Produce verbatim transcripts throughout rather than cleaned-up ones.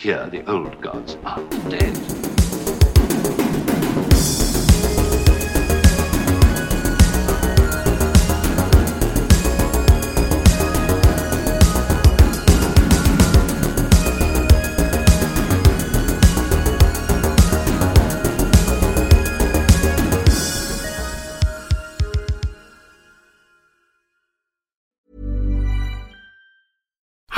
Here the old gods are dead.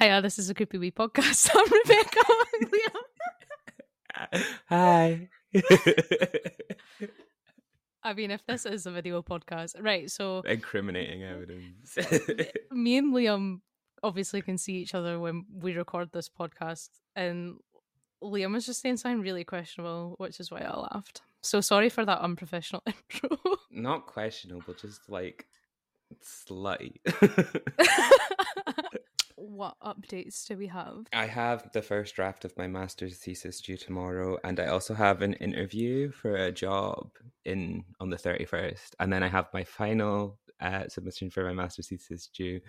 Hiya, this is a Creepy Wee Podcast. I'm Rebecca. I'm Liam. Hi. I mean, if this is a video podcast, right, so... Incriminating evidence. Me and Liam obviously can see each other when we record this podcast, and Liam was just saying something really questionable, which is why I laughed. So sorry for that unprofessional intro. Not questionable, just, like, slutty. What updates do we have? I have the first draft of my master's thesis due tomorrow, and I also have an interview for a job in on the thirty-first, and then I have my final uh, submission for my master's thesis due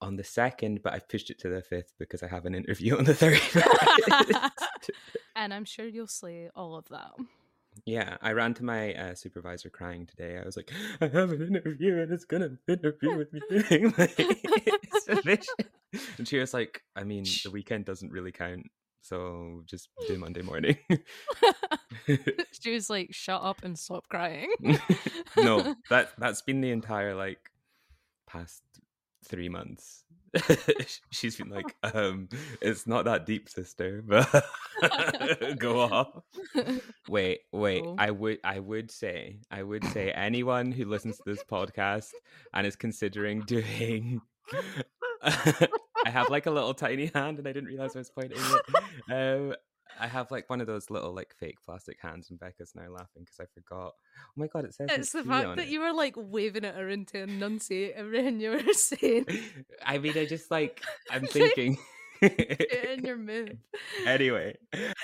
on the second, but I've pushed it to the fifth because I have an interview on the thirty-first. And I'm sure you'll slay all of that. Yeah, I ran to my uh, supervisor crying today. I was like, I have an interview and it's gonna interfere with me doing my submission. And she was like, I mean, the weekend doesn't really count, so just do Monday morning. She was like, shut up and stop crying. No, that, that's been the entire, like, past three months. She's been like, um, it's not that deep, sister, but go off. Wait, wait, oh. I would I would say, I would say anyone who listens to this podcast and is considering doing... I have like a little tiny hand and I didn't realize I was pointing it. Um, I have like one of those little like fake plastic hands, and Becca's now laughing because I forgot. Oh my god, it says it's the fact that it. You were like waving at her and to enunciate everything you were saying. I mean, I just like I'm thinking in your mood. Anyway,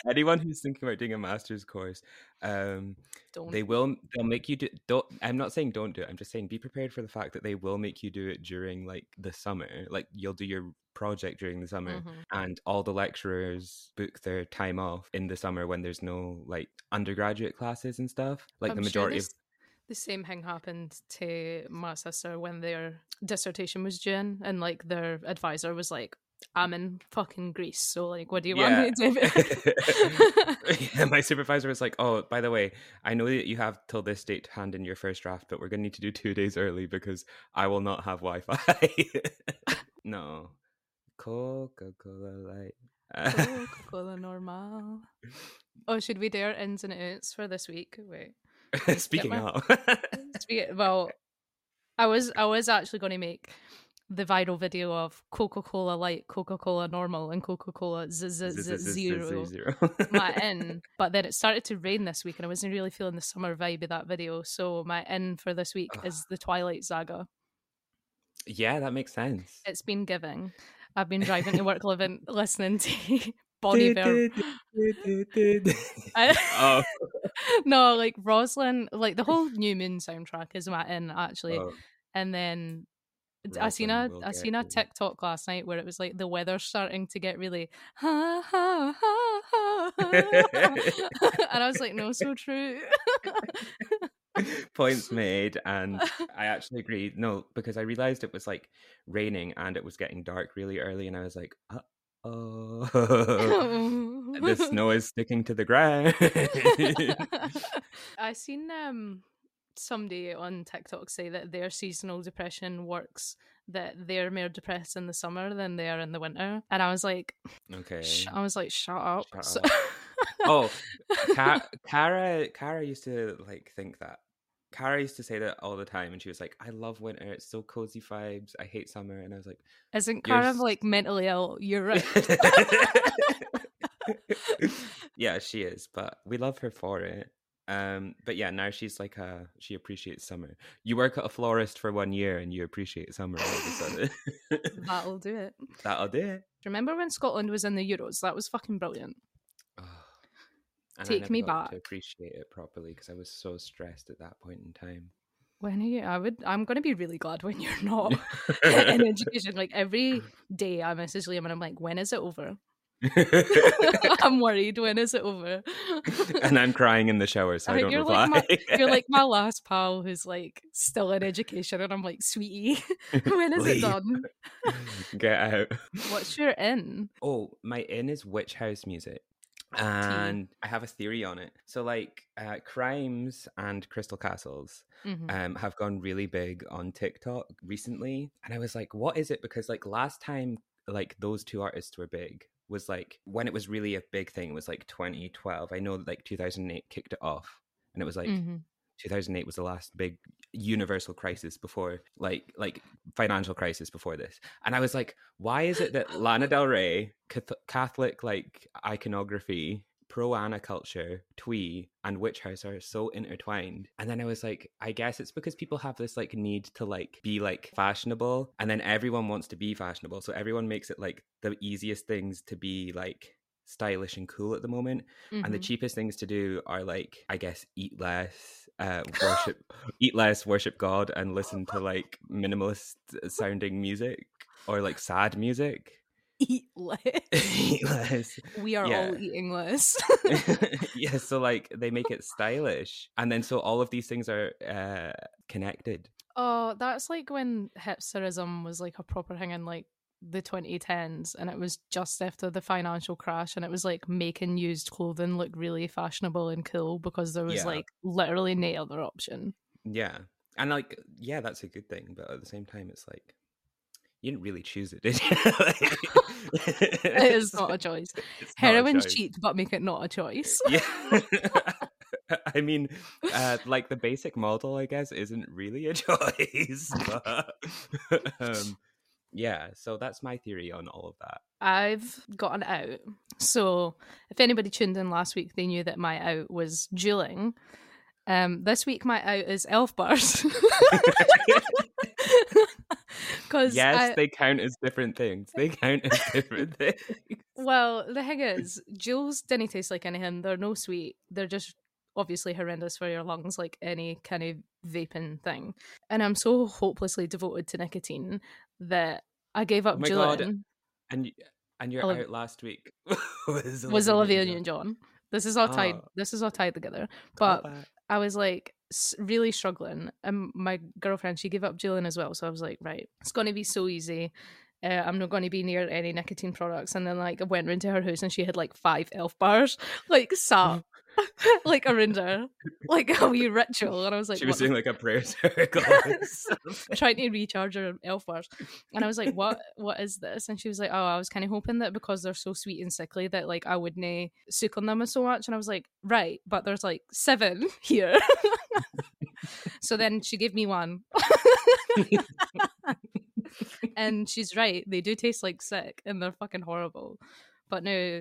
anyone who's thinking about doing a master's course, um, don't. They will. They'll make you do. Don't. I'm not saying don't do it. I'm just saying be prepared for the fact that they will make you do it during like the summer. Like you'll do your project during the summer, mm-hmm. and all the lecturers book their time off in the summer when there's no like undergraduate classes and stuff. Like I'm the majority sure this- of. The same thing happened to my sister when their dissertation was due in, and like their advisor was like, I'm in fucking Greece, so like what do you yeah. want me to do? Yeah, my supervisor was like, oh, by the way, I know that you have till this date to hand in your first draft, but we're gonna need to do two days early because I will not have Wi-Fi. No. Coca-Cola Light. Coca-Cola Normal. Oh, should we do our ins and outs for this week? Wait. Speaking my... of well, I was I was actually going to make the viral video of Coca-Cola Light, Coca-Cola Normal, and Coca-Cola Zero my in, but then it started to rain this week, and I wasn't really feeling the summer vibe of that video. So my in for this week is the Twilight Saga. Yeah, that makes sense. It's been giving. I've been driving to work, living, listening to. Bonnie Bear. Oh. No, like Roslyn, like the whole New Moon soundtrack is my in actually. Oh. And then Roslyn I seen a I seen a TikTok last night where it was like the weather's starting to get really ha ha ha, ha. And I was like, no, so true. Points made. And I actually agree. No, because I realized it was like raining and it was getting dark really early, and I was like, uh oh, the snow is sticking to the ground. I seen um somebody on TikTok say that their seasonal depression works, that they're more depressed in the summer than they are in the winter, and I was like, okay, sh- I was like, shut up. Shut so- up. Oh, Ka- Kara, Kara used to like think that. Kara used to say that all the time, and she was like, I love winter, it's so cozy vibes, I hate summer. And I was like, isn't Kara like mentally ill? You're right. Yeah, she is, but we love her for it. Um, but yeah, now she's like a, she appreciates summer. You work at a florist for one year and you appreciate summer all of a sudden. That'll do it. That'll do it. Remember when Scotland was in the Euros? That was fucking brilliant. And Take I never me got back. To appreciate it properly because I was so stressed at that point in time. When are you? I would. I'm going to be really glad when you're not in education. Like every day, I message Liam and I'm like, "When is it over?" I'm worried. When is it over? And I'm crying in the shower, so I, I don't you're reply. Like my, you're like my last pal who's like still in education, and I'm like, "Sweetie, when is it done?" Get out. What's your in? Oh, my in is witch house music. And I have a theory on it. So like uh, crimes and crystal castles mm-hmm. um, have gone really big on TikTok recently. And I was like, what is it? Because like last time, like those two artists were big was like when it was really a big thing, it was like twenty twelve. I know like two thousand eight kicked it off, and it was like mm-hmm. two thousand eight was the last big universal crisis before like like financial crisis before this. And I was like, why is it that Lana Del Rey, Catholic like iconography, pro Anna culture, twee and witch house are so intertwined? And then I was like, I guess it's because people have this like need to like be like fashionable, and then everyone wants to be fashionable, so everyone makes it like the easiest things to be like stylish and cool at the moment mm-hmm. and the cheapest things to do are like, I guess, eat less uh worship eat less worship God and listen to like minimalist sounding music or like sad music. Eat less. Eat less. We are yeah. all eating less. Yeah, so like they make it stylish, and then so all of these things are uh connected. Oh, that's like when hipsterism was like a proper thing in like the twenty tens, and it was just after the financial crash, and it was like making used clothing look really fashionable and cool because there was yeah. like literally no other option. Yeah, and like yeah, that's a good thing, but at the same time it's like you didn't really choose it, did you? Like, it is not a choice. Heroin's a choice. Cheap, but make it not a choice. Yeah. I mean, uh, like the basic model I guess isn't really a choice, but um yeah, so that's my theory on all of that. I've gotten out. So if anybody tuned in last week, they knew that my out was dueling. Um, this week, my out is Elf Bars. Yes, I... they count as different things. They count as different things. Well, the thing is, Jules didn't taste like anything. They're no sweet. They're just obviously horrendous for your lungs, like any kind of vaping thing. And I'm so hopelessly devoted to nicotine that I gave up. Oh my Julian. God. And and your Oli- out last week was, was Olivia and John. This is all oh. tied. This is all tied together. But I was like really struggling, and my girlfriend, she gave up Julian as well. So I was like, right, it's going to be so easy. Uh, I'm not going to be near any nicotine products. And then like I went round to her house, and she had like five Elf Bars, like sat like a rinder, like a wee ritual. And I was like, she was what? doing like a prayer circle, trying to recharge her Elf Bars. And I was like, what what is this? And she was like, oh, I was kind of hoping that because they're so sweet and sickly that like I wouldn't suck on them so much. And I was like, right, but there's like seven here. So then she gave me one. And she's right, they do taste like sick and they're fucking horrible. But now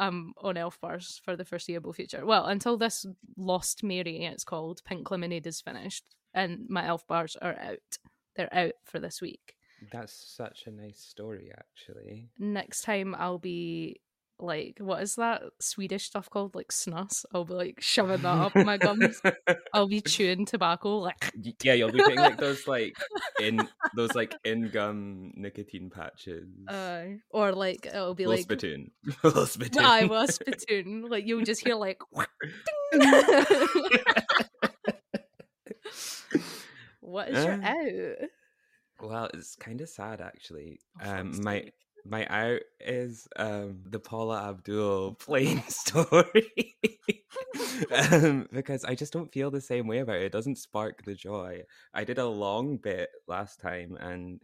I'm on Elf Bars for the foreseeable future. Well, until this Lost Mary, it's called, pink lemonade is finished, and my Elf Bars are out. They're out for this week. That's such a nice story, actually. Next time I'll be like, what is that Swedish stuff called? Like snus? I'll be like shoving that up my gums. I'll be chewing tobacco. Like yeah, you'll be putting like those like in those like in gum nicotine patches. Uh, or like it'll be little like spittoon. Little spittoon. I was spittoon. Like you'll just hear like. What is uh, your out? Well, it's kind of sad, actually. Oh, um, my sake. my out is um, the Paula Abdul plane story. um, because I just don't feel the same way about it. It doesn't spark the joy. I did a long bit last time, and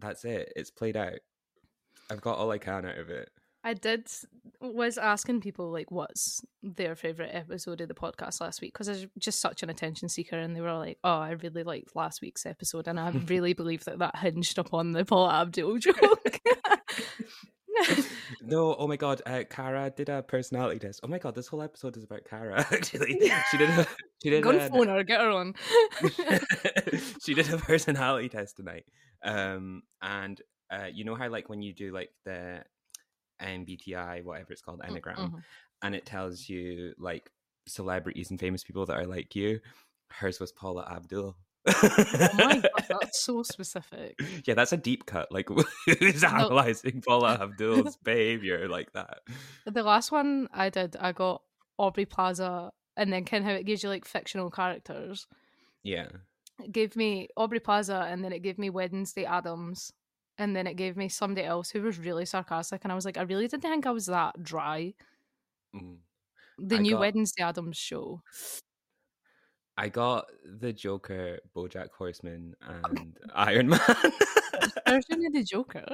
that's it. It's played out. I've got all I can out of it. I did was asking people like what's their favourite episode of the podcast last week, because I was just such an attention seeker, and they were like, oh, I really liked last week's episode, and I really believe that that hinged upon the Paula Abdul joke. No, oh my god, uh, Kara did a personality test. Oh my god, this whole episode is about Kara, actually. She did a... She did Go and a, phone her, get her on. She did a personality test tonight. Um, and uh, you know how like when you do like the... M B T I, whatever it's called, Enneagram, mm-hmm. and it tells you like celebrities and famous people that are like you. Hers was Paula Abdul. Oh my god, that's so specific. Yeah, that's a deep cut. Like, who's no. analysing Paula Abdul's behaviour like that? The last one I did, I got Aubrey Plaza, and then kind of how it gives you like fictional characters. Yeah. It gave me Aubrey Plaza, and then it gave me Wednesday Addams. And then it gave me somebody else who was really sarcastic, and I was like, I really didn't think I was that dry. Mm. The I new got, Wednesday Addams show. I got the Joker, BoJack Horseman, and Iron Man. Which version of the Joker?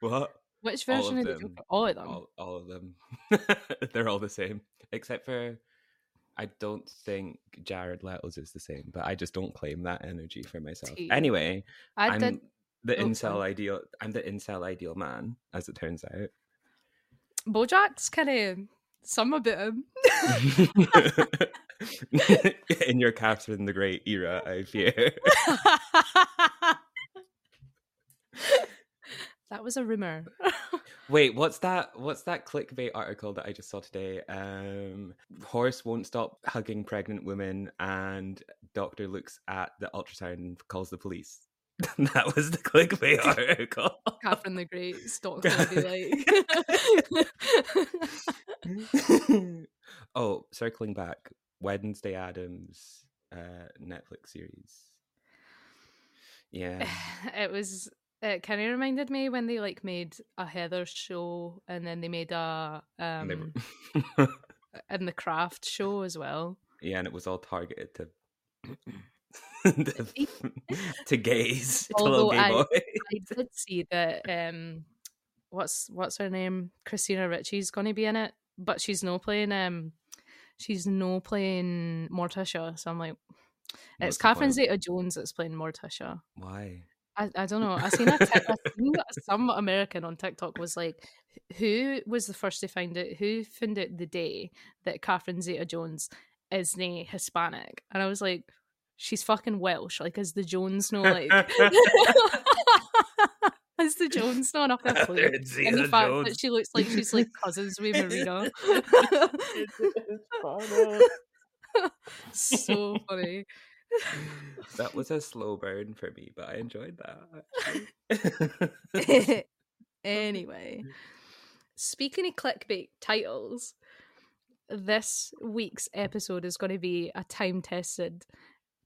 What? Which version of, of the Joker? All of them. All, all of them. They're all the same, except for I don't think Jared Leto's is the same, but I just don't claim that energy for myself. T- anyway, I I'm, did. The okay. incel ideal. I'm the incel ideal man, as it turns out. BoJack's kind of some a bit him. In your Catherine the Great era, I fear. That was a rumor. Wait, what's that? What's that clickbait article that I just saw today? Um, horse won't stop hugging pregnant women, and doctor looks at the ultrasound and calls the police. That was the clickbait article. Catherine the Great stalks be like. Oh, circling back, Wednesday Addams uh, Netflix series. Yeah, it was. It kind of reminded me when they like made a Heather show, and then they made a um and, were... and the Craft show as well. Yeah, and it was all targeted to. to gaze. Although to gay I, boy. I did see that um what's what's her name Christina Ricci's gonna be in it, but she's no playing um she's no playing Morticia, so I'm like, it's Catherine Zeta Jones that's playing Morticia. Why? I, I don't know. I seen a t- I seen some American on TikTok was like, who was the first to find out who found out the day that Catherine Zeta Jones isn't Hispanic, and I was like, she's fucking Welsh. Like, is the Jones no like? Is the Jones no enough to play? And the fact Jones. That she looks like she's like cousins with Marina. So funny. That was a slow burn for me, but I enjoyed that. Anyway, speaking of clickbait titles, this week's episode is going to be a time-tested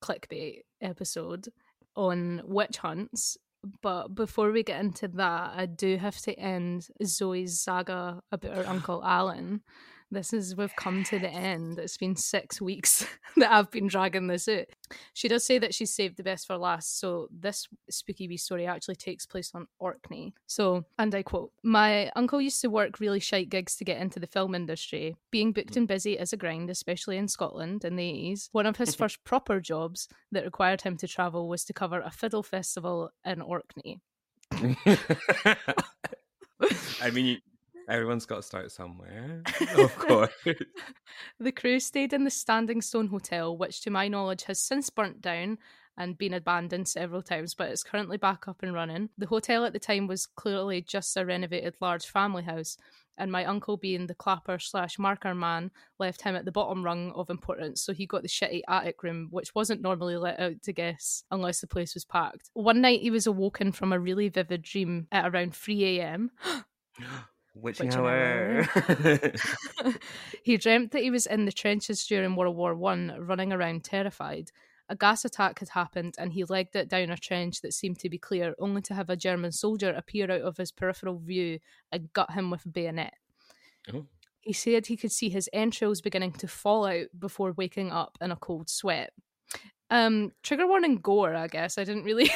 clickbait episode on witch hunts, but before we get into that, I do have to end Zoe's saga about her uncle Alan. This is, we've come to the end. It's been six weeks that I've been dragging this out. She does say that she's saved the best for last, so this spooky wee story actually takes place on Orkney. So, and I quote, "My uncle used to work really shite gigs to get into the film industry. Being booked and busy is a grind, especially in Scotland in the eighties. One of his first proper jobs that required him to travel was to cover a fiddle festival in Orkney." I mean... You- Everyone's got to start somewhere, of course. The crew stayed in the Standing Stone Hotel, which to my knowledge has since burnt down and been abandoned several times, but it's currently back up and running. The hotel at the time was clearly just a renovated large family house, and my uncle, being the clapper slash marker man, left him at the bottom rung of importance, so he got the shitty attic room, which wasn't normally let out to guests unless the place was packed. One night he was awoken from a really vivid dream at around three a.m. Witching hour. He dreamt that he was in the trenches during World War One, running around terrified. A gas attack had happened and he legged it down a trench that seemed to be clear, only to have a German soldier appear out of his peripheral view and gut him with a bayonet. Oh. He said he could see his entrails beginning to fall out before waking up in a cold sweat. Um, trigger warning gore, I guess. I didn't really...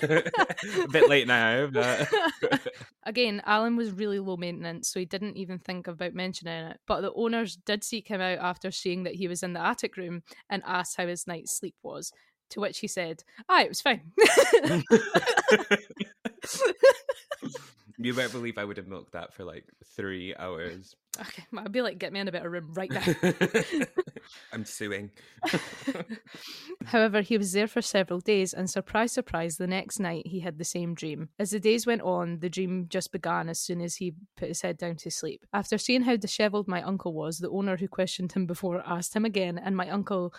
a bit late now, but... Again, Alan was really low maintenance, so he didn't even think about mentioning it, but the owners did seek him out after seeing that he was in the attic room and asked how his night's sleep was, to which he said, ah, it was fine. You better believe I would have milked that for like three hours. Okay, I'd be like, get me in a better room right now. I'm suing. However, he was there for several days, and surprise, surprise, the next night he had the same dream. As the days went on, the dream just began as soon as he put his head down to sleep. After seeing how dishevelled my uncle was, the owner who questioned him before asked him again, and my uncle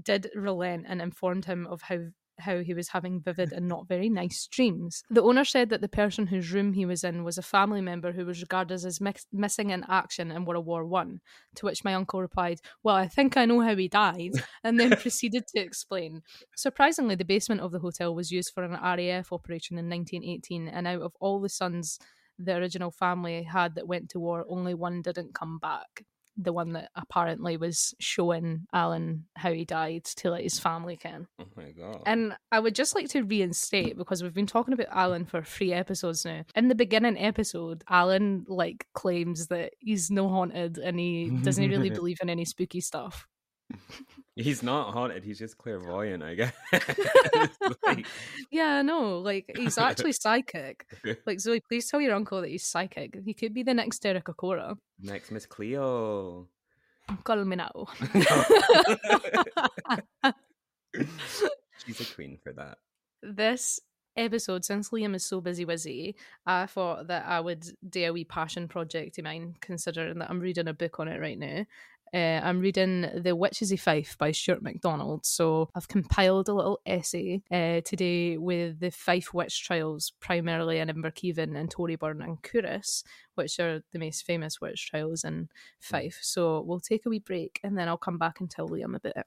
did relent and informed him of how... how he was having vivid and not very nice dreams. The owner said that the person whose room he was in was a family member who was regarded as mix- missing in action in World War One, to which my uncle replied, well, I think I know how he died, and then proceeded to explain. Surprisingly, the basement of the hotel was used for an R A F operation in nineteen eighteen, and out of all the sons the original family had that went to war, only one didn't come back. The one that apparently was showing Alan how he died to let his family in. Oh my God. And I would just like to reinstate, because we've been talking about Alan for three episodes now. In the beginning episode, Alan like claims that he's no haunted and he doesn't really believe in any spooky stuff. He's not haunted, he's just clairvoyant, I guess. like... Yeah, no, like he's actually psychic. Like, Zoe, please tell your uncle that he's psychic. He could be the next Derek Okora. Next Miss Cleo. Call me now. She's a queen for that. This episode, since Liam is so busy wizzy, I thought that I would do a wee passion project of mine, considering that I'm reading a book on it right now. Uh, I'm reading The Witches of Fife by Stuart MacDonald, so I've compiled a little essay uh, today with the Fife Witch Trials, primarily in Inverkeithing and Torryburn and Culross, which are the most famous witch trials in Fife. So we'll take a wee break and then I'll come back and tell Liam about it.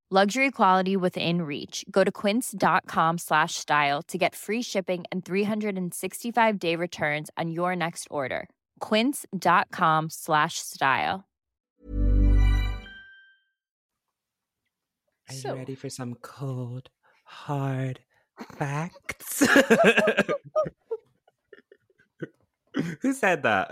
Luxury quality within reach. Go to quince.com slash style to get free shipping and three hundred sixty-five day returns on your next order. Quince.com slash style. Are you ready for some cold, hard facts? Who said that?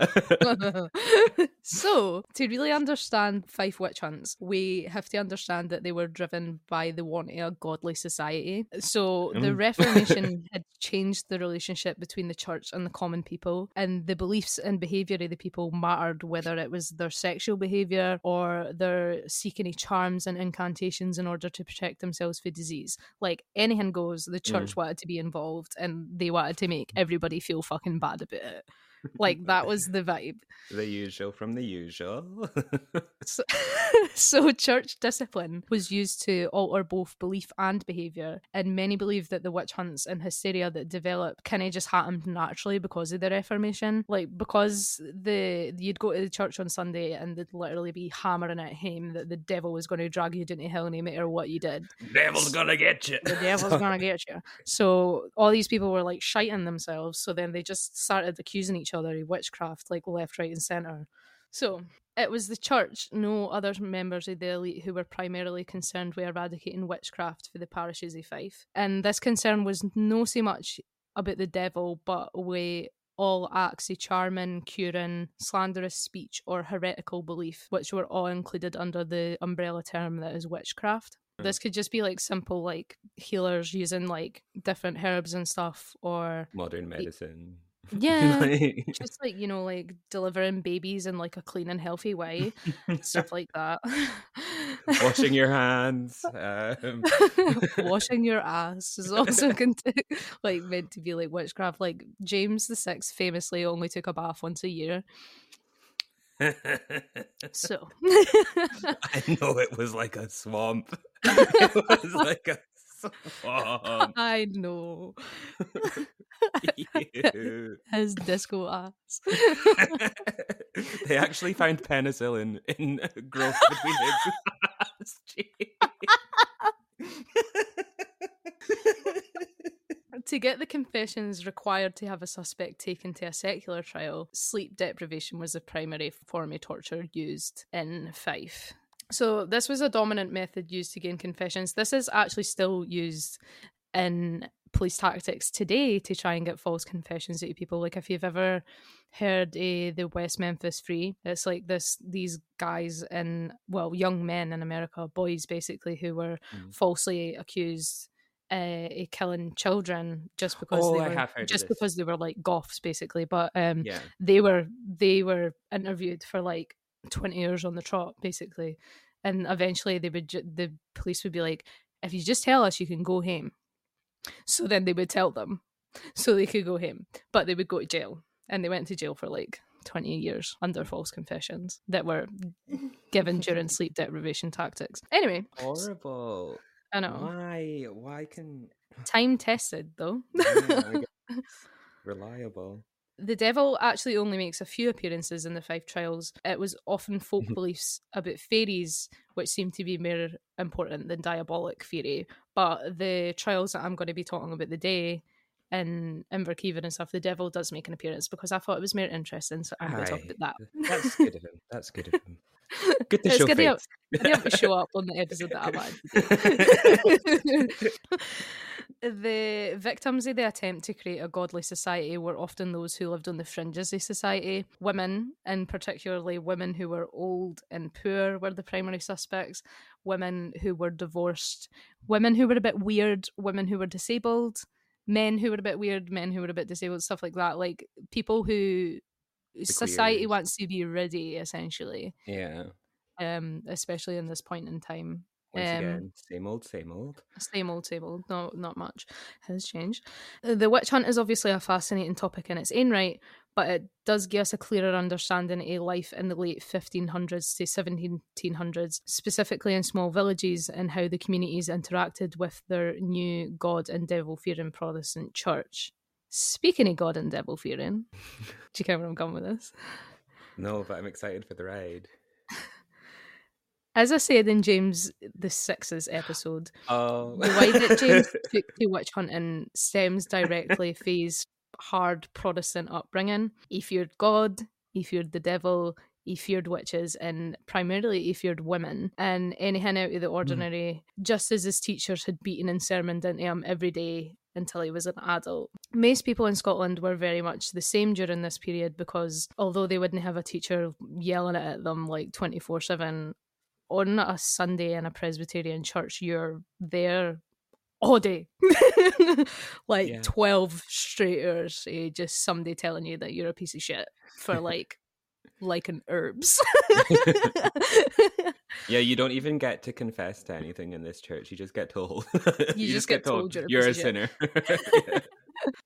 So, to really understand Fife witch hunts, we have to understand that they were driven by the want of a godly society. So mm. the Reformation had changed the relationship between the church and the common people, and the beliefs and behaviour of the people mattered, whether it was their sexual behaviour or their seeking charms and incantations in order to protect themselves for disease. Like, anything goes, the church mm. wanted to be involved, and they wanted to make everybody feel fucking bad about it. Like, that was the vibe. The usual from the usual. so, so church discipline was used to alter both belief and behaviour, and many believe that the witch hunts and hysteria that developed kind of just happened naturally because of the Reformation. Like, because the you'd go to the church on Sunday and they'd literally be hammering at him that the devil was going to drag you down to hell no matter what you did. Devil's gonna get you. The devil's gonna get you. So all these people were like shiting themselves, so then they just started accusing each other of witchcraft, like left, right and centre. So it was the church, no other members of the elite, who were primarily concerned with eradicating witchcraft for the parishes of Fife. And this concern was no so much about the devil, but with all acts of charming, curing, slanderous speech or heretical belief, which were all included under the umbrella term that is witchcraft. This could just be like simple, like healers using like different herbs and stuff, or modern medicine. Yeah, like... just like, you know, like delivering babies in like a clean and healthy way, stuff like that. Washing your hands, um... washing your ass is also conti- like meant to be like witchcraft. Like James the Sixth famously only took a bath once a year. So I know it was like a swamp. It was like a. Oh. I know. His disco ass. They actually found penicillin in growth between his ass cheeks. To get the confessions required to have a suspect taken to a secular trial, sleep deprivation was the primary form of torture used in Fife. So this was a dominant method used to gain confessions. This is actually still used in police tactics today to try and get false confessions out of people. Like, if you've ever heard of the West Memphis Three, it's like this these guys in, well, young men in America, boys basically, who were mm. falsely accused uh, of killing children just because oh, they were, I have heard just of this. because they were like goths basically. But um, yeah. they were they were interviewed for like twenty years on the trot basically, and eventually they would ju- the police would be like, if you just tell us you can go home. So then they would tell them so they could go home, but they would go to jail, and they went to jail for like twenty years under false confessions that were given during sleep deprivation tactics. Anyway, horrible. I know. Why why can time tested though. Yeah, reliable. The devil actually only makes a few appearances in the Fife trials. It was often folk beliefs about fairies, which seemed to be more important than diabolic theory. But the trials that I'm going to be talking about today in Inverkeithing and stuff, the devil does make an appearance because I thought it was more interesting, so I'm going to talk about that. That's good of him. That's good of him. Good to it's show good faith. They have to show up on the episode that I've had. The victims of the attempt to create a godly society were often those who lived on the fringes of society. Women, and particularly women who were old and poor, were the primary suspects. Women who were divorced, women who were a bit weird, women who were disabled, men who were a bit weird, men who were a bit disabled, stuff like that. Like, people who the society queers. Wants to be ready, essentially. Yeah. Um, especially in this point in time. Once again, um, same old, same old. Same old, same old. No, not much has changed. The witch hunt is obviously a fascinating topic in its own right, but it does give us a clearer understanding of life in the late fifteen hundreds to seventeen hundreds, specifically in small villages, and how the communities interacted with their new God and devil-fearing Protestant church. Speaking of God and devil-fearing, do you care where I'm going with this? No, but I'm excited for the ride. As I said in James the Sixth's episode, oh. the way that James took to witch hunting stems directly from his hard Protestant upbringing. He feared God, he feared the devil, he feared witches, and primarily he feared women and anything out of the ordinary, mm. just as his teachers had beaten and sermoned into him every day until he was an adult. Most people in Scotland were very much the same during this period because although they wouldn't have a teacher yelling at them like twenty-four seven, on a Sunday in a Presbyterian church, you're there all day. Like yeah. twelve straighters, eh? Just somebody telling you that you're a piece of shit for like liking herbs. Yeah, you don't even get to confess to anything in this church. You just get told. You, you just, just get, get told, told you're, you're a, a sinner. Yeah.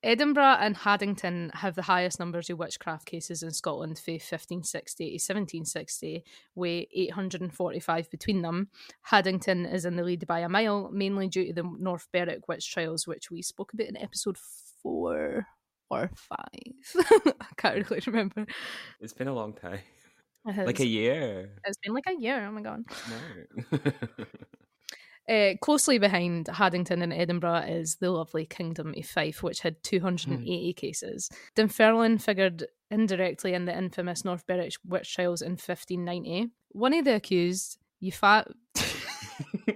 Edinburgh and Haddington have the highest numbers of witchcraft cases in Scotland, from fifteen sixty to seventeen sixty, with eight hundred forty-five between them. Haddington is in the lead by a mile, mainly due to the North Berwick witch trials, which we spoke about in episode four or five. I can't really remember. It's been a long time. Like a year. It's been like a year, oh my god. No. Uh, closely behind Haddington and Edinburgh is the lovely Kingdom of Fife, which had two hundred eighty mm. cases. Dunfermline figured indirectly in the infamous North Berwick witch trials in fifteen ninety. One of the accused, you fat...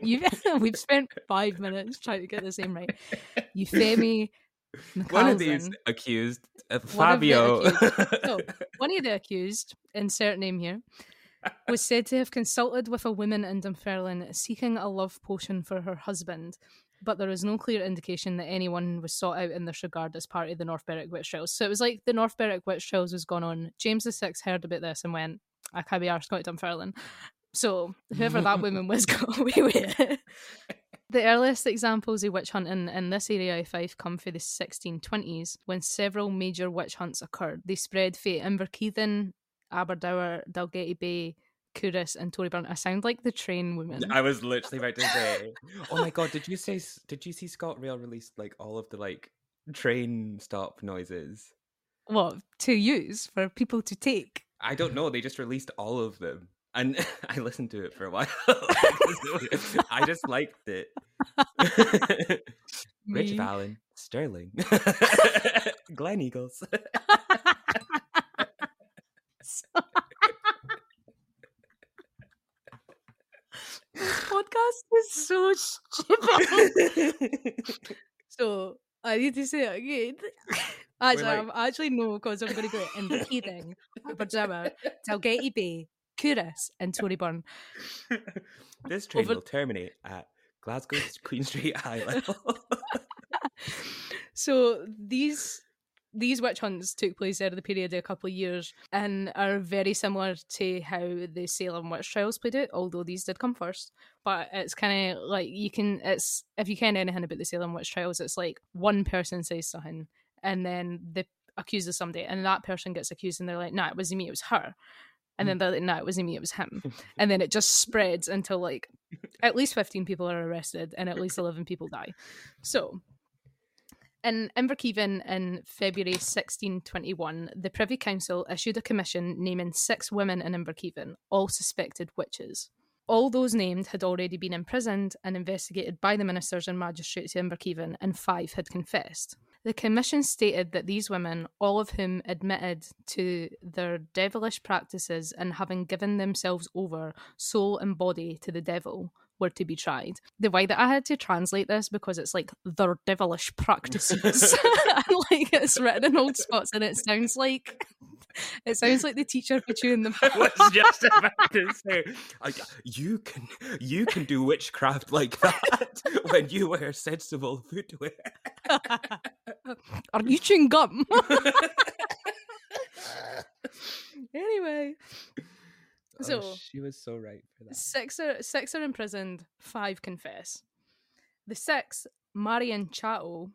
you... We've spent five minutes trying to get the same right. Euphemie McCalvin. One of these accused, uh, Fabio. One of, accused... so, one of the accused, insert name here, was said to have consulted with a woman in Dunfermline seeking a love potion for her husband, but there is no clear indication that anyone was sought out in this regard as part of the North Berwick witch trials. So it was like the North Berwick witch trials was gone on. James the Sixth heard about this and went, I can't be arsed going to Dunfermline. So whoever that woman was got away with it. The earliest examples of witch hunting in this area of Fife come from the sixteen twenties, when several major witch hunts occurred. They spread from Inverkeithing, Aberdour, Dalgety Bay, Culross and Torryburn. I sound like the train woman. I was literally about to say, oh my god, did you say did you see Scott Rail released like all of the like train stop noises? What, to use for people to take? I don't know, they just released all of them and I listened to it for a while. I just liked it. Rich Valen, Sterling, Glen Eagles. This podcast is so stupid. So I need to say it again. Actually, like... I'm actually no, because I'm going to go Inverkeithing, Aberdour, Dalgety Bay, Culross, and Torryburn. This train Over... will terminate at Glasgow Queen Street High Level. So these. These witch hunts took place over the period of a couple of years and are very similar to how the Salem witch trials played out, although these did come first. But it's kind of like you can, it's if you can anything about the Salem witch trials, it's like one person says something and then they accuse somebody and that person gets accused and they're like, nah, it wasn't me, it was her. And mm. then they're like, nah, it wasn't me, it was him. And then it just spreads until like at least fifteen people are arrested and at least eleven people die. So... in Inverkeithing in February sixteen twenty-one, the Privy Council issued a commission naming six women in Inverkeithing, all suspected witches. All those named had already been imprisoned and investigated by the ministers and magistrates of Inverkeithing, and five had confessed. The commission stated that these women, all of whom admitted to their devilish practices and having given themselves over, soul and body, to the devil, were to be tried. The way that I had to translate this, because it's like their devilish practices, like it's written in old Scots, and it sounds like it sounds like the teacher for chewing them. I was just about to say, you can you can do witchcraft like that when you wear sensible footwear. Are you chewing gum? Anyway. So oh, she was so right for that. Six are six are imprisoned, five confess. The sixth, Marion Chatto,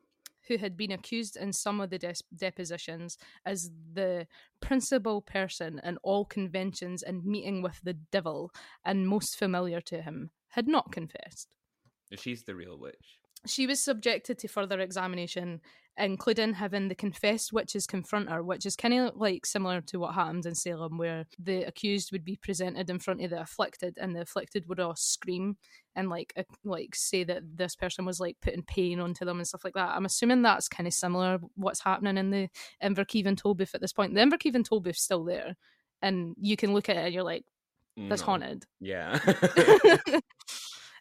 who had been accused in some of the de- depositions as the principal person in all conventions and meeting with the devil and most familiar to him, had not confessed. She's the real witch. She was subjected to further examination, including having the confessed witches confront her, which is kind of like similar to what happened in Salem, where the accused would be presented in front of the afflicted, and the afflicted would all scream and like like say that this person was like putting pain onto them and stuff like that. I'm assuming that's kind of similar what's happening in the Inverkeithing toll booth at this point. The Inverkeithing toll booth's still there, and you can look at it and you're like, that's no. haunted. Yeah.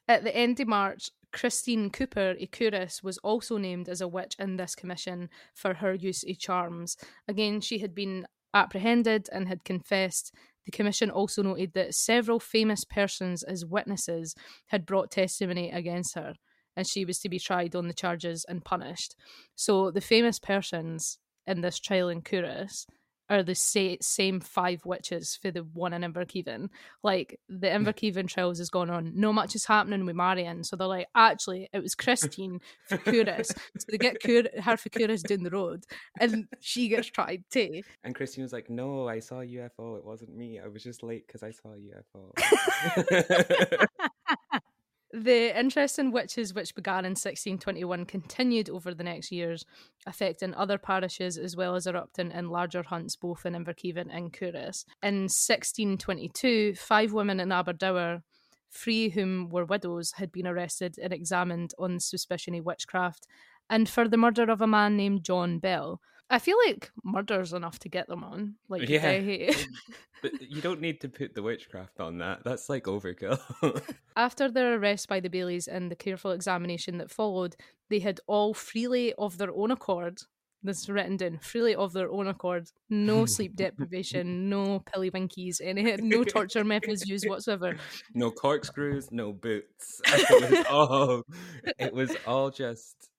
At the end of March, Christine Cooper Ecuris was also named as a witch in this commission for her use of charms. Again, she had been apprehended and had confessed. The commission also noted that several famous persons as witnesses had brought testimony against her, and she was to be tried on the charges and punished. So the famous persons in this trial in Culross are the sa- same five witches for the one in Inverkeithing. Like, the Inverkeithing trials has gone on, no much is happening with Marion, so they're like, actually, it was Christine for Culross. So they get Cur- her for Culross down the road, and she gets tried too. And Christine was like, no, I saw a U F O, it wasn't me, I was just late because I saw a U F O. The interest in witches, which began in sixteen twenty-one, continued over the next years, affecting other parishes as well as erupting in larger hunts both in Inverkeithing and Culross. In sixteen twenty-two, five women in Aberdour, three whom were widows, had been arrested and examined on suspicion of witchcraft and for the murder of a man named John Bell. I feel like murder's enough to get them on. Like, yeah, they... But you don't need to put the witchcraft on that. That's like overkill. After their arrest by the Baileys and the careful examination that followed, they had all freely of their own accord, this is written down, freely of their own accord, no sleep deprivation, no pillywinkies, any, no torture methods used whatsoever. No corkscrews, no boots. It was all, it was all just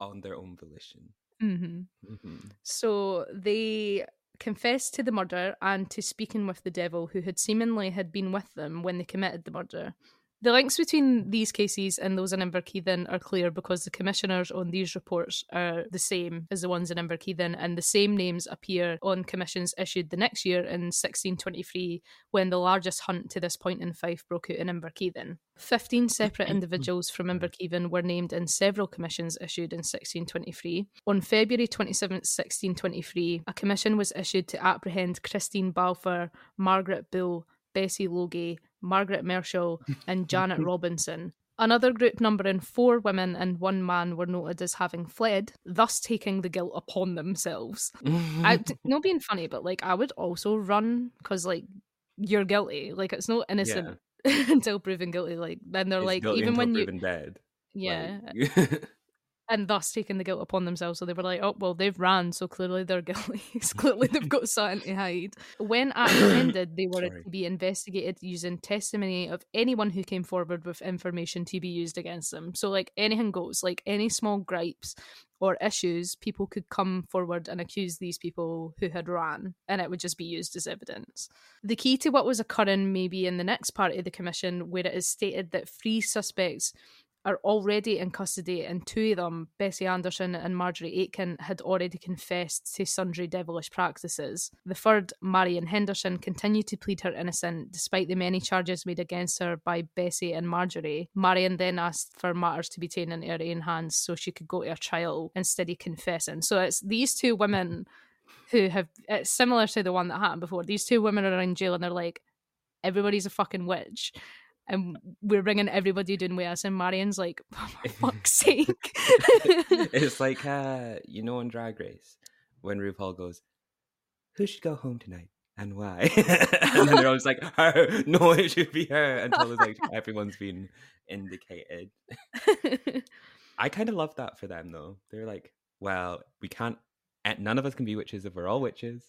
on their own volition. Mm-hmm. Mm-hmm. So they confessed to the murder and to speaking with the devil, who had seemingly had been with them when they committed the murder. The links between these cases and those in Inverkeithing are clear because the commissioners on these reports are the same as the ones in Inverkeithing, and the same names appear on commissions issued the next year in sixteen twenty-three, when the largest hunt to this point in Fife broke out in Inverkeithing. Fifteen separate individuals from Inverkeithing were named in several commissions issued in sixteen twenty-three. On February twenty-seventh, sixteen twenty-three, a commission was issued to apprehend Christine Balfour, Margaret Bull, Bessie Logie, Margaret Marshall and Janet Robinson. Another group numbering four women and one man were noted as having fled, thus taking the guilt upon themselves. I, not being funny, but like, I would also run, because like, you're guilty. Like, it's not innocent yeah. until proven guilty. Like, then they're it's like, even when you proven dead. Yeah. Like... and thus taking the guilt upon themselves. So they were like, oh, well, they've ran, so clearly they're guilty. Clearly they've got something to hide. When apprehended, they were Sorry. to be investigated using testimony of anyone who came forward with information to be used against them. So, like, anything goes. Like, any small gripes or issues, people could come forward and accuse these people who had ran, and it would just be used as evidence. The key to what was occurring may be in the next part of the commission, where it is stated that three suspects are already in custody, and two of them, Bessie Anderson and Marjorie Aitken, had already confessed to sundry devilish practices. The third, Marion Henderson, continued to plead her innocent despite the many charges made against her by Bessie and Marjorie. Marion then asked for matters to be taken into her own hands so she could go to her trial instead of confessing. So it's these two women who have, it's similar to the one that happened before, these two women are in jail and they're like, everybody's a fucking witch. And we're bringing everybody down with us, and Marion's like, oh, for fuck's sake. It's like, uh, you know, on Drag Race, when RuPaul goes, who should go home tonight and why? And then they're always like, her, no, it should be her, until it's like everyone's been indicated. I kind of love that for them, though. They're like, well, we can't, none of us can be witches if we're all witches.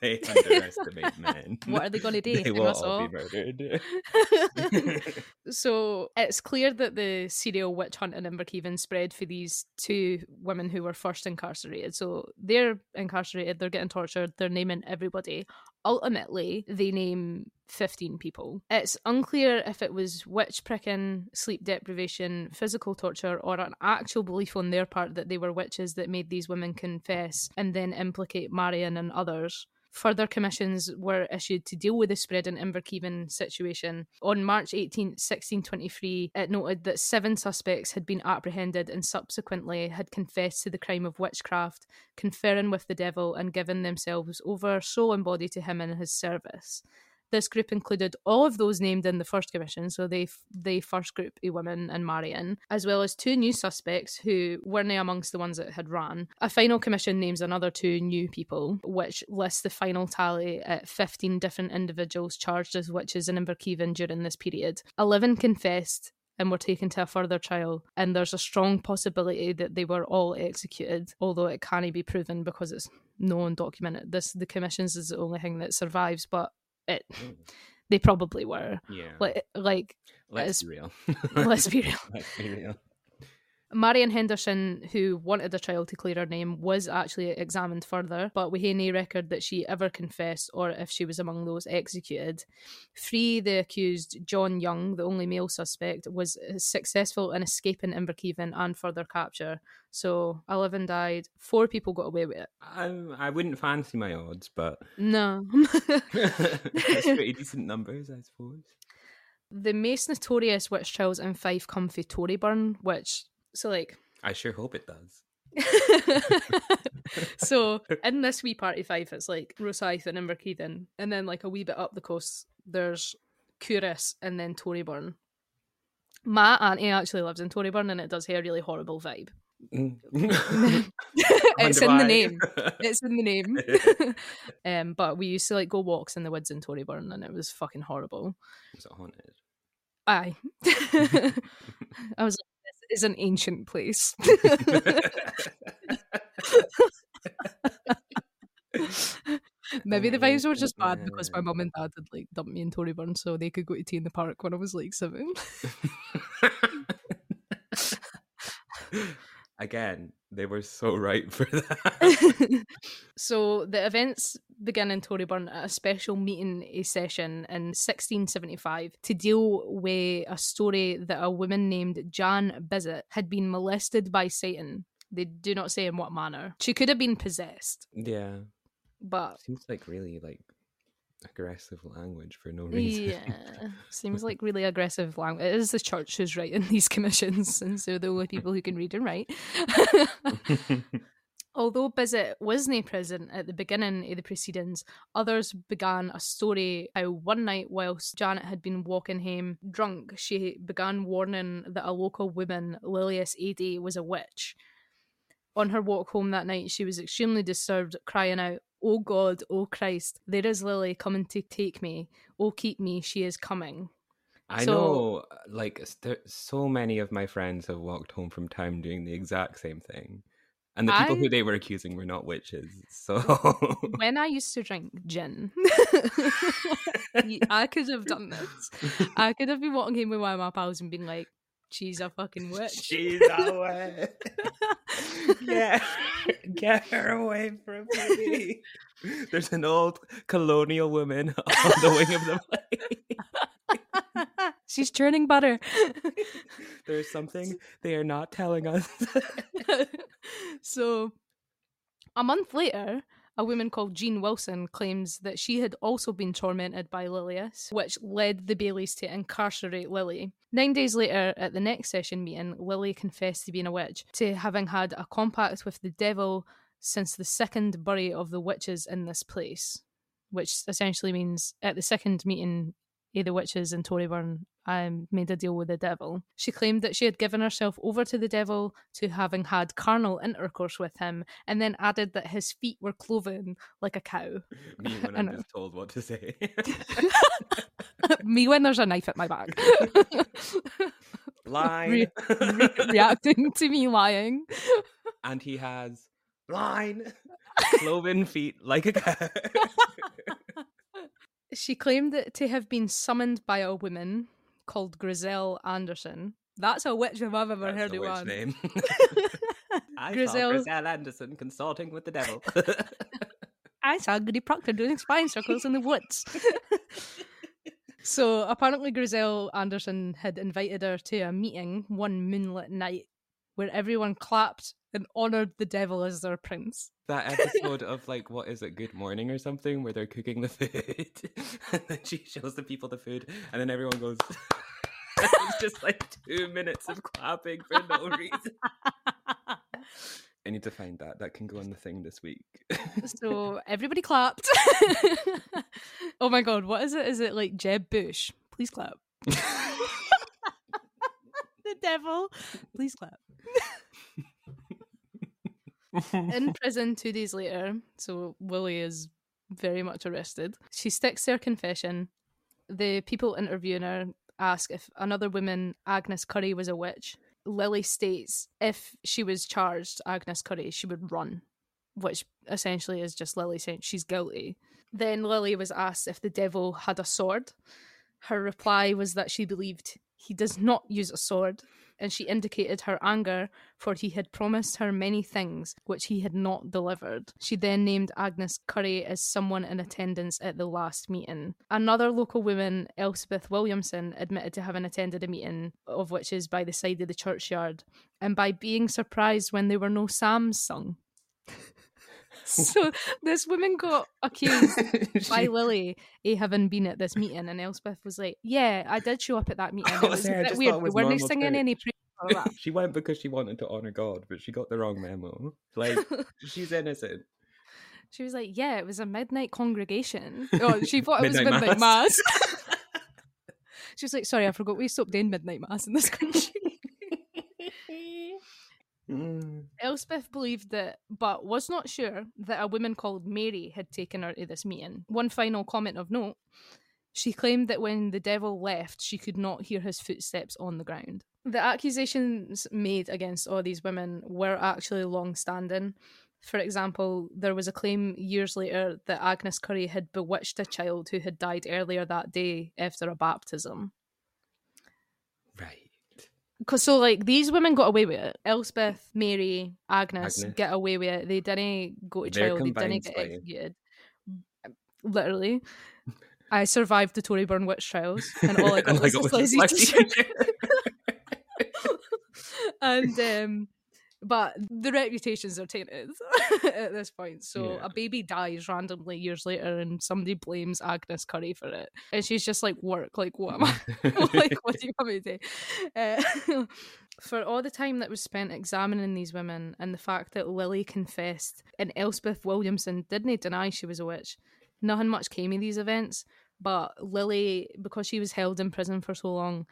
They underestimate men. What are they going to do? They, they will all, all be murdered. So it's clear that the serial witch hunt in Inverkeithing spread for these two women who were first incarcerated. So they're incarcerated, they're getting tortured, they're naming everybody. Ultimately, they name fifteen people. It's unclear if it was witch pricking, sleep deprivation, physical torture, or an actual belief on their part that they were witches that made these women confess and then implicate Marion and others. Further commissions were issued to deal with the spreading Inverkeithing situation. On March eighteenth, sixteen twenty-three, it noted that seven suspects had been apprehended and subsequently had confessed to the crime of witchcraft, conferring with the devil and giving themselves over soul and body to him in his service. This group included all of those named in the first commission, so they the first group of women and Marion, as well as two new suspects who weren't amongst the ones that had ran. A final commission names another two new people, which lists the final tally at fifteen different individuals charged as witches in Inverkeithing during this period. eleven confessed and were taken to a further trial, and there's a strong possibility that they were all executed, although it can't be proven because it's no one documented. This, the commissions is the only thing that survives, but it mm. they probably were. Yeah. Like, like let's, be real. let's be real. Let's be real. Marion Henderson, who wanted the trial to clear her name, was actually examined further, but we hae no record that she ever confessed or if she was among those executed. Free the accused, John Young, the only male suspect, was successful in escaping Inverkeithing and further capture. So eleven died, four people got away with it. I, I wouldn't fancy my odds, but... No. That's pretty decent numbers, I suppose. The most notorious witch trials in Fife come from Torryburn, which... So, like... I sure hope it does. So, in this wee party Fife, it's like Rosyth and Inverkeithing, and then, like, a wee bit up the coast, there's Culross and then Torryburn. My auntie actually lives in Torryburn, and it does have a really horrible vibe. It's in the name. It's in the name. um, but we used to, like, go walks in the woods in Torryburn, and it was fucking horrible. Was it haunted? Aye. I was like, is an ancient place. Maybe the vibes were just bad because my mum and dad had like dumped me in Torryburn so they could go to tea in the park when I was like seven. Again, they were so right for that. So the events began in Torryburn at a special meeting a session in sixteen seventy-five to deal with a story that a woman named Jan Bizet had been molested by Satan. They do not say in what manner. She could have been possessed. Yeah. But... Seems like really, like, aggressive language for no reason. Yeah. Seems like really aggressive language. It is the church who's writing these commissions, and so the only people who can read and write. Although Bizet wasn't present at the beginning of the proceedings, others began a story how one night whilst Janet had been walking home drunk, she began warning that a local woman, Lilius Adey, was a witch. On her walk home that night, she was extremely disturbed, crying out, "Oh God, oh Christ, there is Lily coming to take me. Oh, keep me, she is coming." I so, know, like, st- so many of my friends have walked home from town doing the exact same thing. And the people I, who they were accusing were not witches, so... When I used to drink gin, I could have done this. I could have been walking home with one of my pals and been like, "She's a fucking witch. She's a witch. Get, get her away from me. There's an old colonial woman on the wing of the plane. She's churning butter. There's something they are not telling us." So, a month later, a woman called Jean Wilson claims that she had also been tormented by Lilius, which led the Baileys to incarcerate Lily. Nine days later, at the next session meeting, Lily confessed to being a witch, to having had a compact with the devil since the second bury of the witches in this place, which essentially means at the second meeting of the witches in Torryburn, I made a deal with the devil. She claimed that she had given herself over to the devil, to having had carnal intercourse with him, and then added that his feet were cloven like a cow. Me when I'm just told what to say. Me when there's a knife at my back. Blind. Re- re- reacting to me lying. And he has blind, cloven feet like a cow. She claimed that to have been summoned by a woman called Grizel Anderson. That's a witch if I've ever That's heard of one. Name. I Grizel... saw Grizel Anderson consulting with the devil. I saw Goody Proctor doing spine circles in the woods. So apparently Grizel Anderson had invited her to a meeting one moonlit night where everyone clapped and honoured the devil as their prince. That episode of, like, what is it, Good Morning or something, where they're cooking the food, and then she shows the people the food, and then everyone goes... It's just, like, two minutes of clapping for no reason. I need to find that. That can go on the thing this week. So, everybody clapped. Oh my god, what is it? Is it, like, Jeb Bush? Please clap. The devil. Please clap. In prison two days later, so Lily is very much arrested. She sticks to her confession. The people interviewing her ask if another woman, Agnes Curry, was a witch. Lily states if she was charged, Agnes Curry, she would run, which essentially is just Lily saying she's guilty. Then Lily was asked if the devil had a sword. Her reply was that she believed he does not use a sword, and she indicated her anger, for he had promised her many things which he had not delivered. She then named Agnes Curry as someone in attendance at the last meeting. Another local woman, Elspeth Williamson, admitted to having attended a meeting of witches by the side of the churchyard, and by being surprised when there were no psalms sung. So this woman got accused by Lily of having been at this meeting, and Elspeth was like, yeah, I did show up at that meeting. It was yeah, a bit weird. We weren't singing any praise or that. She went because she wanted to honour God, but she got the wrong memo. Like, she's innocent. She was like, yeah, it was a midnight congregation. Oh, she thought it was midnight mass. mass. She was like, sorry, I forgot we stopped doing midnight mass in this country. Mm. Elspeth believed that, but was not sure, that a woman called Mary had taken her to this meeting. One final comment of note, she claimed that when the devil left, she could not hear his footsteps on the ground. The accusations made against all these women were actually long-standing. For example, there was a claim years later that Agnes Curry had bewitched a child who had died earlier that day after a baptism. Right. Cause so like these women got away with it. Elspeth, Mary, Agnes, Agnes. get away with it. They didn't go to trial. They didn't get executed. Literally, I survived the Torryburn witch trials, and all I got was this lazy teacher. And um, but the reputations are tainted at this point. So yeah. A baby dies randomly years later, and somebody blames Agnes Curry for it, and she's just like, "Work, like what am I? Like what do you want me to do?" Uh, for all the time that was spent examining these women, and the fact that Lily confessed and Elspeth Williamson didn't deny she was a witch, nothing much came of these events. But Lily, because she was held in prison for so long,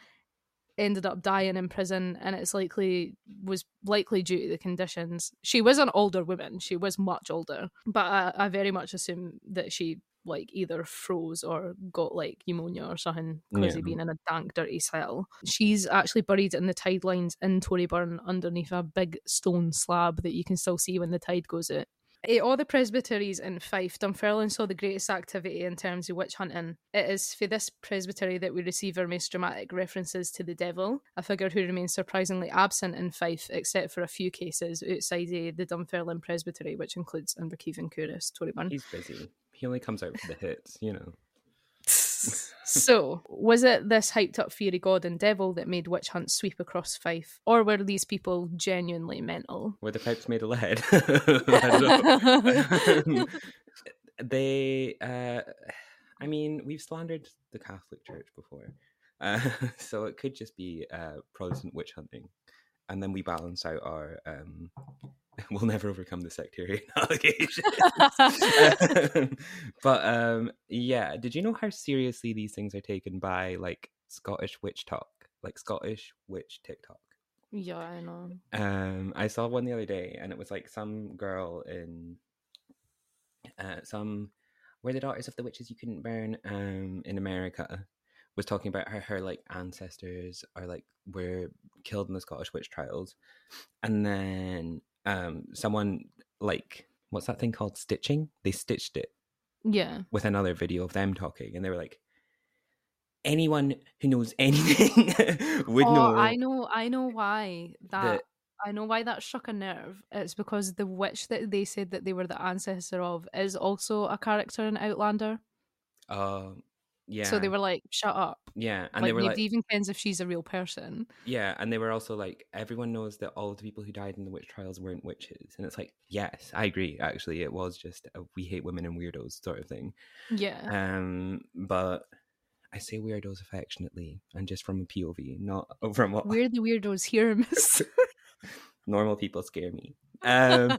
ended up dying in prison, and it's likely was likely due to the conditions. She was an older woman, she was much older, but I, I very much assume that she like either froze or got like pneumonia or something because yeah. of being in a dank, dirty cell. She's actually buried in the tide lines in Torryburn underneath a big stone slab that you can still see when the tide goes out. At all the presbyteries in Fife, Dunfermline saw the greatest activity in terms of witch hunting. It is for this presbytery that we receive our most dramatic references to the devil, a figure who remains surprisingly absent in Fife, except for a few cases outside of the Dunfermline presbytery, which includes Inverkeithing, Culross, Torryburn. He's busy. He only comes out for the hits, you know. So, was it this hyped-up fear of God and devil that made witch hunts sweep across Fife? Or were these people genuinely mental? Were the pipes made of lead? I don't know. They, uh, I mean, we've slandered the Catholic Church before. Uh, so it could just be uh, Protestant witch hunting. And then we balance out our... Um, we'll never overcome the sectarian allegations. um, but um, yeah, did you know how seriously these things are taken by like Scottish witch talk, like Scottish witch TikTok? Yeah, I know. Um, I saw one the other day, and it was like some girl in uh, some where the daughters of the witches you couldn't burn um, in America was talking about how her like ancestors are like were killed in the Scottish witch trials, and then. Um, someone like what's that thing called? Stitching? They stitched it. Yeah. With another video of them talking, and they were like, "Anyone who knows anything would oh, know." I know, I know why that. The... I know why that struck a nerve. It's because the witch that they said that they were the ancestor of is also a character in Outlander. Oh, uh, yeah. So they were like, "Shut up." Yeah, and like, they were like, even depends if she's a real person. Yeah, and they were also like, everyone knows that all of the people who died in the witch trials weren't witches, and it's like, yes, I agree. Actually, it was just a we hate women and weirdos sort of thing. Yeah. Um, but I say weirdos affectionately and just from a P O V, not from what we're the weirdos here, miss. Normal people scare me. Um,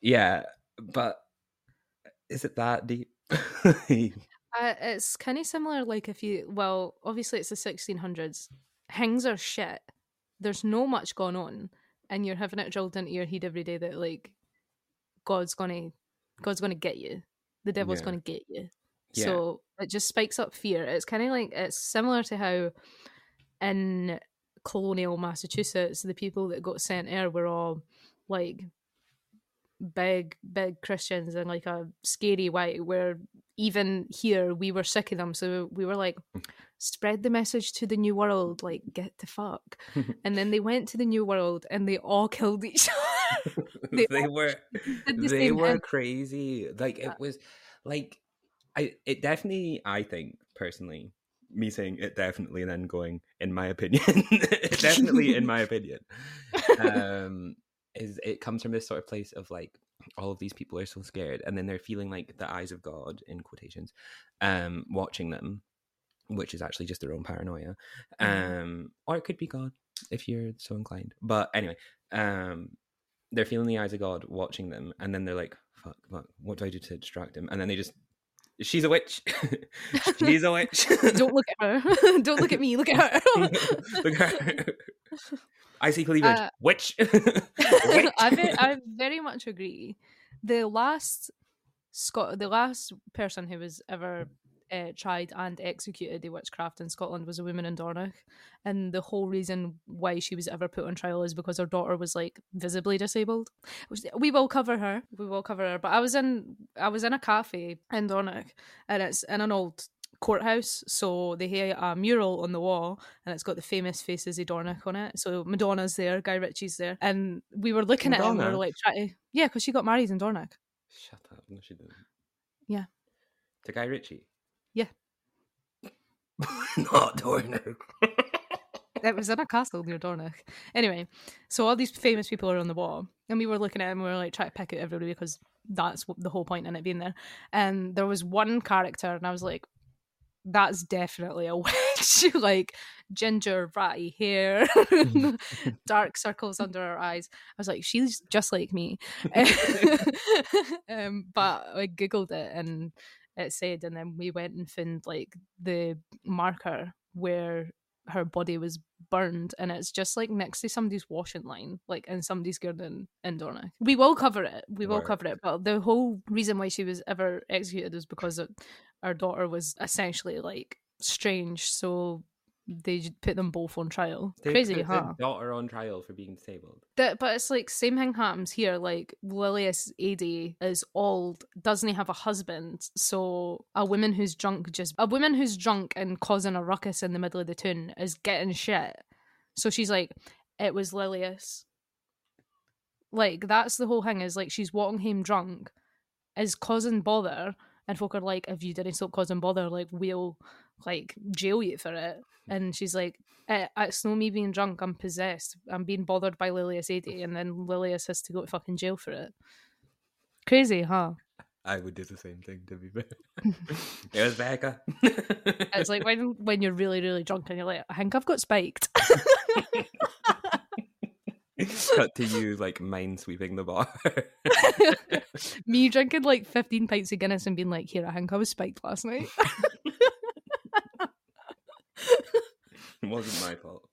yeah, but is it that deep? Uh, it's kind of similar, like if you, well, obviously it's the sixteen hundreds. Things are shit. There's no much going on, and you're having it drilled into your head every day that like God's gonna, God's gonna get you. The devil's yeah. gonna get you. Yeah. So it just spikes up fear. It's kind of like, it's similar to how in colonial Massachusetts, the people that got sent there were all like big, big Christians and like a scary white, where even here we were sick of them. So we were like, spread the message to the new world, like get the fuck. And then they went to the new world and they all killed each other. they, they were, the they were end. crazy. Like yeah. it was like, I, it definitely, I think personally, me saying it definitely and then going, in my opinion, it definitely, in my opinion, um, is it comes from this sort of place of like, all of these people are so scared, and then they're feeling like the eyes of God, in quotations, um, watching them, which is actually just their own paranoia. Um, or it could be God, if you're so inclined. But anyway, um, they're feeling the eyes of God watching them, and then they're like, fuck, fuck, what do I do to distract him? And then they just, she's a witch. She's a witch. Don't look at her. Don't look at me. Look at her. Look at her. I see cleavage. Uh, witch. witch. I, very, I very much agree. The last Scot- the last person who was ever uh, tried and executed in witchcraft in Scotland was a woman in Dornoch. And the whole reason why she was ever put on trial is because her daughter was like visibly disabled. We will cover her. We will cover her. But I was in I was in a cafe in Dornoch, and it's in an old courthouse, so they have a mural on the wall and it's got the famous faces of Dornoch on it. So Madonna's there, Guy Ritchie's there, and we were looking Madonna. at it and we were like trying to, yeah, because she got married in Dornoch. Shut up. No, she didn't. Yeah, to Guy Ritchie. Yeah. Not Dornoch. It was in a castle near Dornoch. Anyway, so all these famous people are on the wall, and we were looking at them and we were like trying to pick out everybody because that's the whole point in it being there. And there was one character and I was like, that's definitely a witch. Like ginger, ratty hair, dark circles under her eyes. I was like, she's just like me. um, but I Googled it and it said, and then we went and found like the marker where her body was burned, and it's just like next to somebody's washing line, like in somebody's garden in Dornoch. We will cover it. We will right. cover it. But the whole reason why she was ever executed was because it, her daughter was essentially like strange, so they put them both on trial. They Crazy, put huh? Their daughter on trial for being disabled. That, but it's like same thing happens here. Like Lilius Adey is old, doesn't have a husband, so a woman who's drunk just a woman who's drunk and causing a ruckus in the middle of the town is getting shit. So she's like, it was Lilius. Like that's the whole thing. Is like she's walking home drunk, is causing bother, and folk are like, if you didn't stop causing bother, like we'll like jail you for it. And she's like, it, it's not me being drunk, I'm possessed, I'm being bothered by Lilius Adey. And then Lilius has to go to fucking jail for it. Crazy, huh? I would do the same thing, to be fair. It was Becca. It's like when, when you're really, really drunk and you're like, I think I've got spiked. Cut to you, like, mind sweeping the bar. Me drinking like fifteen pints of Guinness and being like, here, I think I was spiked last night. It wasn't my fault.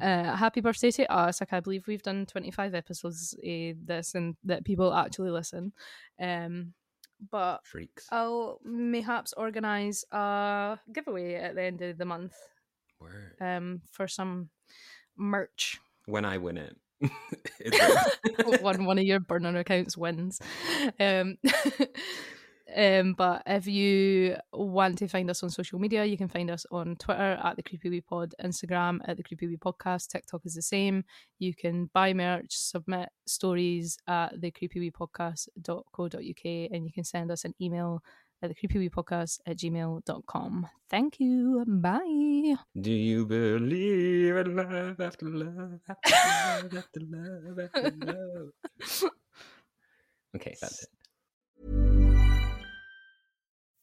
Uh, happy birthday to us. I can't believe we've done twenty-five episodes of this and that people actually listen. Um, but Freaks. I'll mayhaps organise a giveaway at the end of the month. Word. Um, for some merch. When I win it. It's one, one of your burner accounts wins. Um Um, but if you want to find us on social media, you can find us on Twitter at the Creepy Wee Pod, Instagram at the Creepy Wee Podcast, TikTok is the same. You can buy merch, submit stories at the creepy wee podcast dot co dot uk, and you can send us an email at the creepy wee podcast at gmail dot com. Thank you. Bye. Do you believe in love after love after love after love after love? Okay, that's it.